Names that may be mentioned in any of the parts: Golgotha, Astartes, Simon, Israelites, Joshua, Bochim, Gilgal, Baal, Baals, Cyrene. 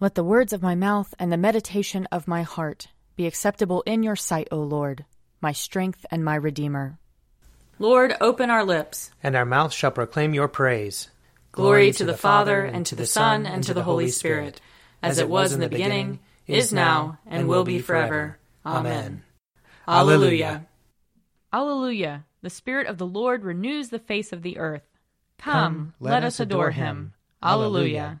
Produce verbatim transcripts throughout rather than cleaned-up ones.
Let the words of my mouth and the meditation of my heart be acceptable in your sight, O Lord, my strength and my Redeemer. Lord, open our lips, and our mouth shall proclaim your praise. Glory, Glory to, to the, the Father, and to the Son, and to the Holy Spirit, as it was in the beginning, is now, and will be forever. Amen. Alleluia. Alleluia. The Spirit of the Lord renews the face of the earth. Come, let us adore him. Alleluia.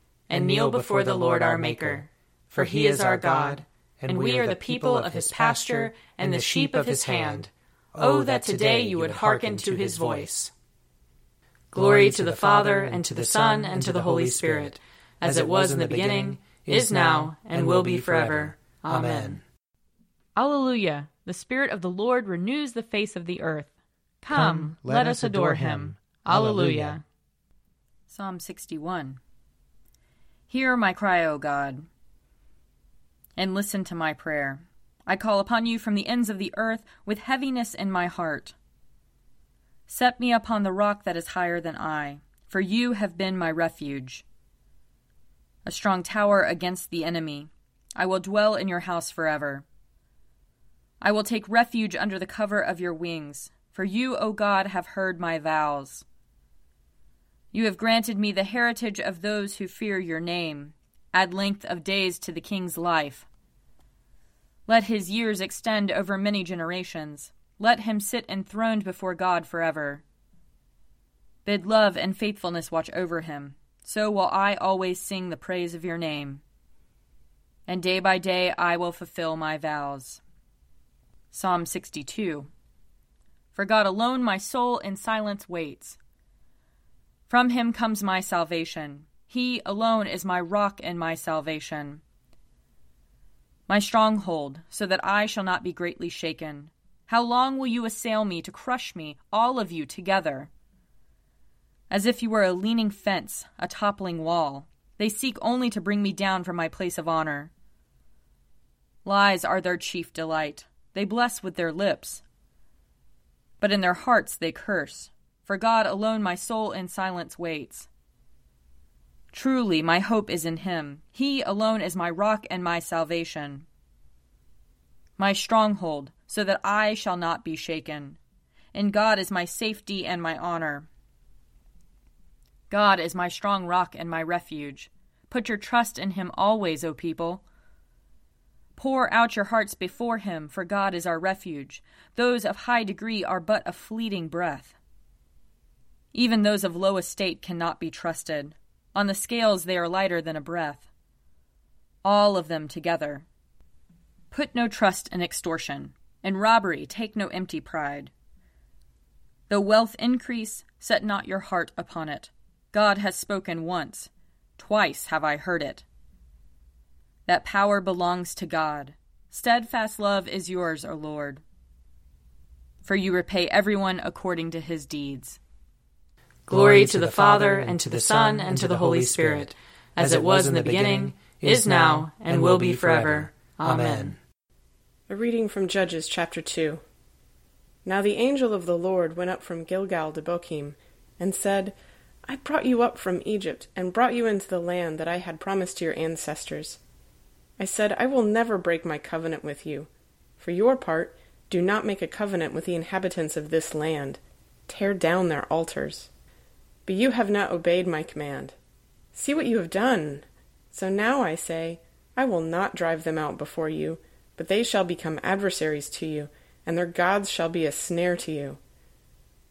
and kneel before the Lord our Maker. For he is our God, and we are the people of his pasture and the sheep of his hand. Oh, that today you would hearken to his voice. Glory to the Father, and to the Son, and to the Holy Spirit, as it was in the beginning, is now, and will be forever. Amen. Alleluia. The Spirit of the Lord renews the face of the earth. Come, let us adore him. Alleluia. Psalm sixty-one. Hear my cry, O God, and listen to my prayer. I call upon you from the ends of the earth with heaviness in my heart. Set me upon the rock that is higher than I, for you have been my refuge, a strong tower against the enemy. I will dwell in your house forever. I will take refuge under the cover of your wings, for you, O God, have heard my vows. You have granted me the heritage of those who fear your name. Add length of days to the king's life. Let his years extend over many generations. Let him sit enthroned before God forever. Bid love and faithfulness watch over him. So will I always sing the praise of your name. And day by day I will fulfill my vows. Psalm sixty-two. For God alone my soul in silence waits. From him comes my salvation. He alone is my rock and my salvation, my stronghold, so that I shall not be greatly shaken. How long will you assail me to crush me, all of you together? As if you were a leaning fence, a toppling wall, they seek only to bring me down from my place of honor. Lies are their chief delight. They bless with their lips, but in their hearts they curse. For God alone my soul in silence waits. Truly, my hope is in him. He alone is my rock and my salvation, my stronghold, so that I shall not be shaken. In God is my safety and my honor. God is my strong rock and my refuge. Put your trust in him always, O people. Pour out your hearts before him, for God is our refuge. Those of high degree are but a fleeting breath. Even those of low estate cannot be trusted. On the scales they are lighter than a breath, all of them together. Put no trust in extortion. In robbery take no empty pride. Though wealth increase, set not your heart upon it. God has spoken once. Twice have I heard it, that power belongs to God. Steadfast love is yours, O Lord, for you repay everyone according to his deeds. Glory to the Father, and to the Son, and to the Holy Spirit, as it was in the beginning, is now, and will be forever. Amen. A reading from Judges chapter two. Now the angel of the Lord went up from Gilgal to Bochim, and said, I brought you up from Egypt, and brought you into the land that I had promised to your ancestors. I said, I will never break my covenant with you. For your part, do not make a covenant with the inhabitants of this land. Tear down their altars. But you have not obeyed my command. See what you have done. So now I say, I will not drive them out before you, but they shall become adversaries to you, and their gods shall be a snare to you.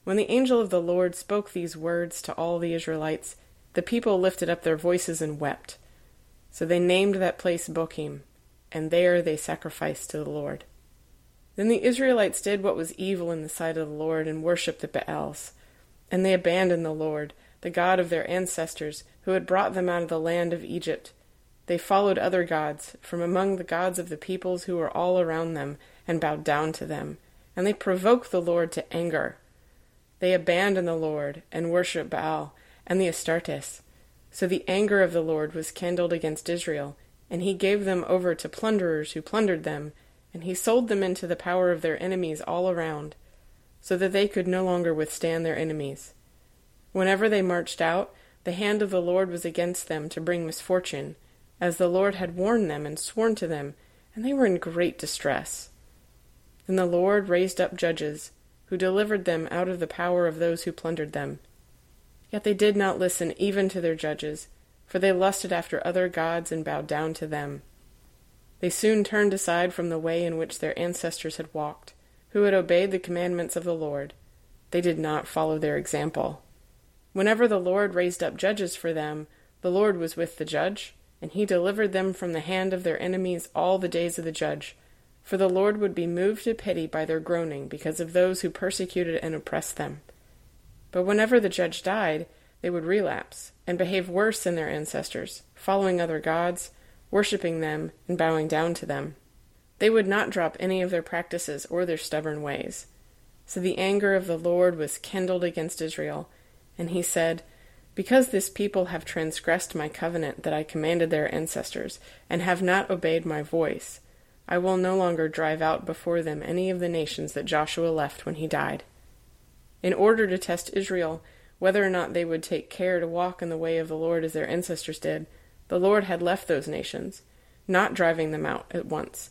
When the angel of the Lord spoke these words to all the Israelites, the people lifted up their voices and wept. So they named that place Bochim, and there they sacrificed to the Lord. Then the Israelites did what was evil in the sight of the Lord, and worshipped the Baals. And they abandoned the Lord, the God of their ancestors, who had brought them out of the land of Egypt. They followed other gods from among the gods of the peoples who were all around them and bowed down to them, and they provoked the Lord to anger. They abandoned the Lord and worshipped Baal and the Astartes. So the anger of the Lord was kindled against Israel, and he gave them over to plunderers who plundered them, and he sold them into the power of their enemies all around, so that they could no longer withstand their enemies. Whenever they marched out, the hand of the Lord was against them to bring misfortune, as the Lord had warned them and sworn to them, and they were in great distress. Then the Lord raised up judges, who delivered them out of the power of those who plundered them. Yet they did not listen even to their judges, for they lusted after other gods and bowed down to them. They soon turned aside from the way in which their ancestors had walked, who had obeyed the commandments of the Lord. They did not follow their example. Whenever the Lord raised up judges for them, the Lord was with the judge, and he delivered them from the hand of their enemies all the days of the judge. For the Lord would be moved to pity by their groaning because of those who persecuted and oppressed them. But whenever the judge died, they would relapse and behave worse than their ancestors, following other gods, worshipping them, and bowing down to them. They would not drop any of their practices or their stubborn ways. So the anger of the Lord was kindled against Israel, and he said, "Because this people have transgressed my covenant that I commanded their ancestors, and have not obeyed my voice, I will no longer drive out before them any of the nations that Joshua left when he died." In order to test Israel, whether or not they would take care to walk in the way of the Lord as their ancestors did, the Lord had left those nations, not driving them out at once,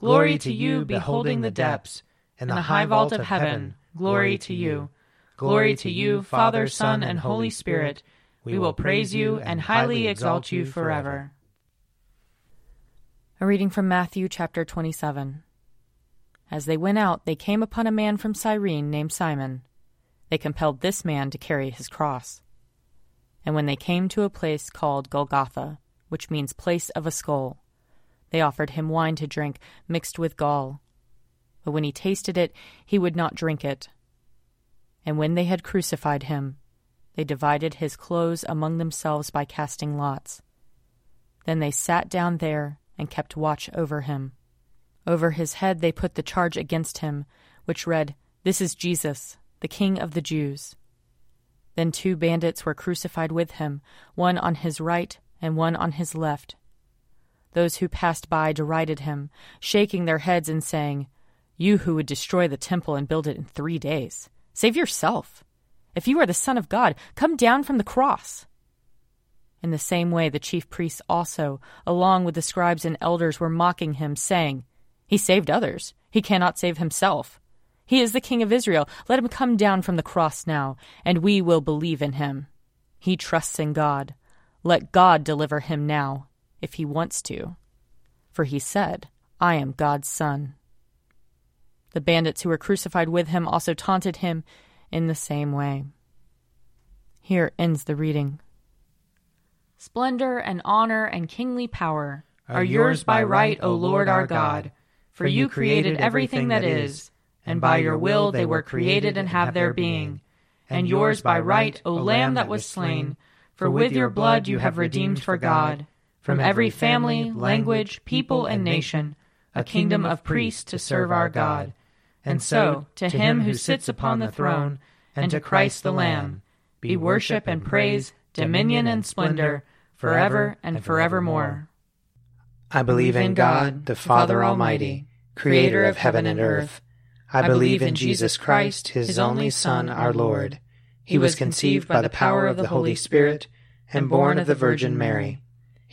Glory to you, beholding the depths, and the high vault of heaven, glory to you. Glory to you, Father, Son, and Holy Spirit. We will praise you and highly exalt you forever. A reading from Matthew chapter twenty-seven. As they went out, they came upon a man from Cyrene named Simon. They compelled this man to carry his cross. And when they came to a place called Golgotha, which means place of a skull, they offered him wine to drink mixed with gall. But when he tasted it, he would not drink it. And when they had crucified him, they divided his clothes among themselves by casting lots. Then they sat down there and kept watch over him. Over his head they put the charge against him, which read, "This is Jesus, the King of the Jews." Then two bandits were crucified with him, one on his right and one on his left. Those who passed by derided him, shaking their heads and saying, "You who would destroy the temple and build it in three days, save yourself. If you are the Son of God, come down from the cross." In the same way, the chief priests also, along with the scribes and elders, were mocking him, saying, "He saved others. He cannot save himself. He is the King of Israel. Let him come down from the cross now, and we will believe in him. He trusts in God. Let God deliver him now, if he wants to. For he said, 'I am God's son.'" The bandits who were crucified with him also taunted him in the same way. Here ends the reading. Splendor and honor and kingly power are, are yours by right, O Lord our God, for you created everything that is, and by your will they were created and have their being. And yours by right, O Lamb that was slain, for with your blood you have redeemed for God, from every family, language, people, and nation, a kingdom of priests to serve our God. And so, to him who sits upon the throne, and to Christ the Lamb, be worship and praise, dominion and splendor, forever and forevermore. I believe in God, the Father Almighty, creator of heaven and earth. I believe in Jesus Christ, his only Son, our Lord. He was conceived by the power of the Holy Spirit and born of the Virgin Mary.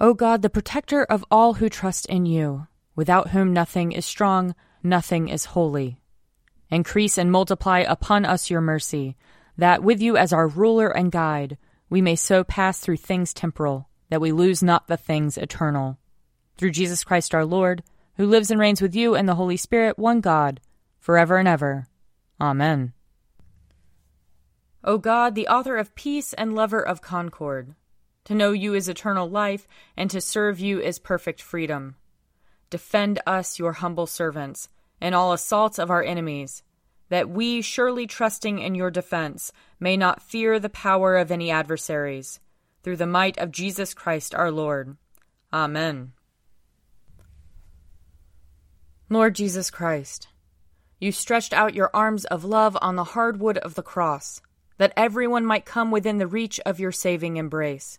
O God, the protector of all who trust in you, without whom nothing is strong, nothing is holy. Increase and multiply upon us your mercy, that with you as our ruler and guide, we may so pass through things temporal, that we lose not the things eternal. Through Jesus Christ our Lord, who lives and reigns with you and the Holy Spirit, one God, forever and ever. Amen. O God, the author of peace and lover of concord, to know you is eternal life, and to serve you is perfect freedom. Defend us, your humble servants, in all assaults of our enemies, that we, surely trusting in your defense, may not fear the power of any adversaries. Through the might of Jesus Christ our Lord. Amen. Lord Jesus Christ, you stretched out your arms of love on the hard wood of the cross, that everyone might come within the reach of your saving embrace.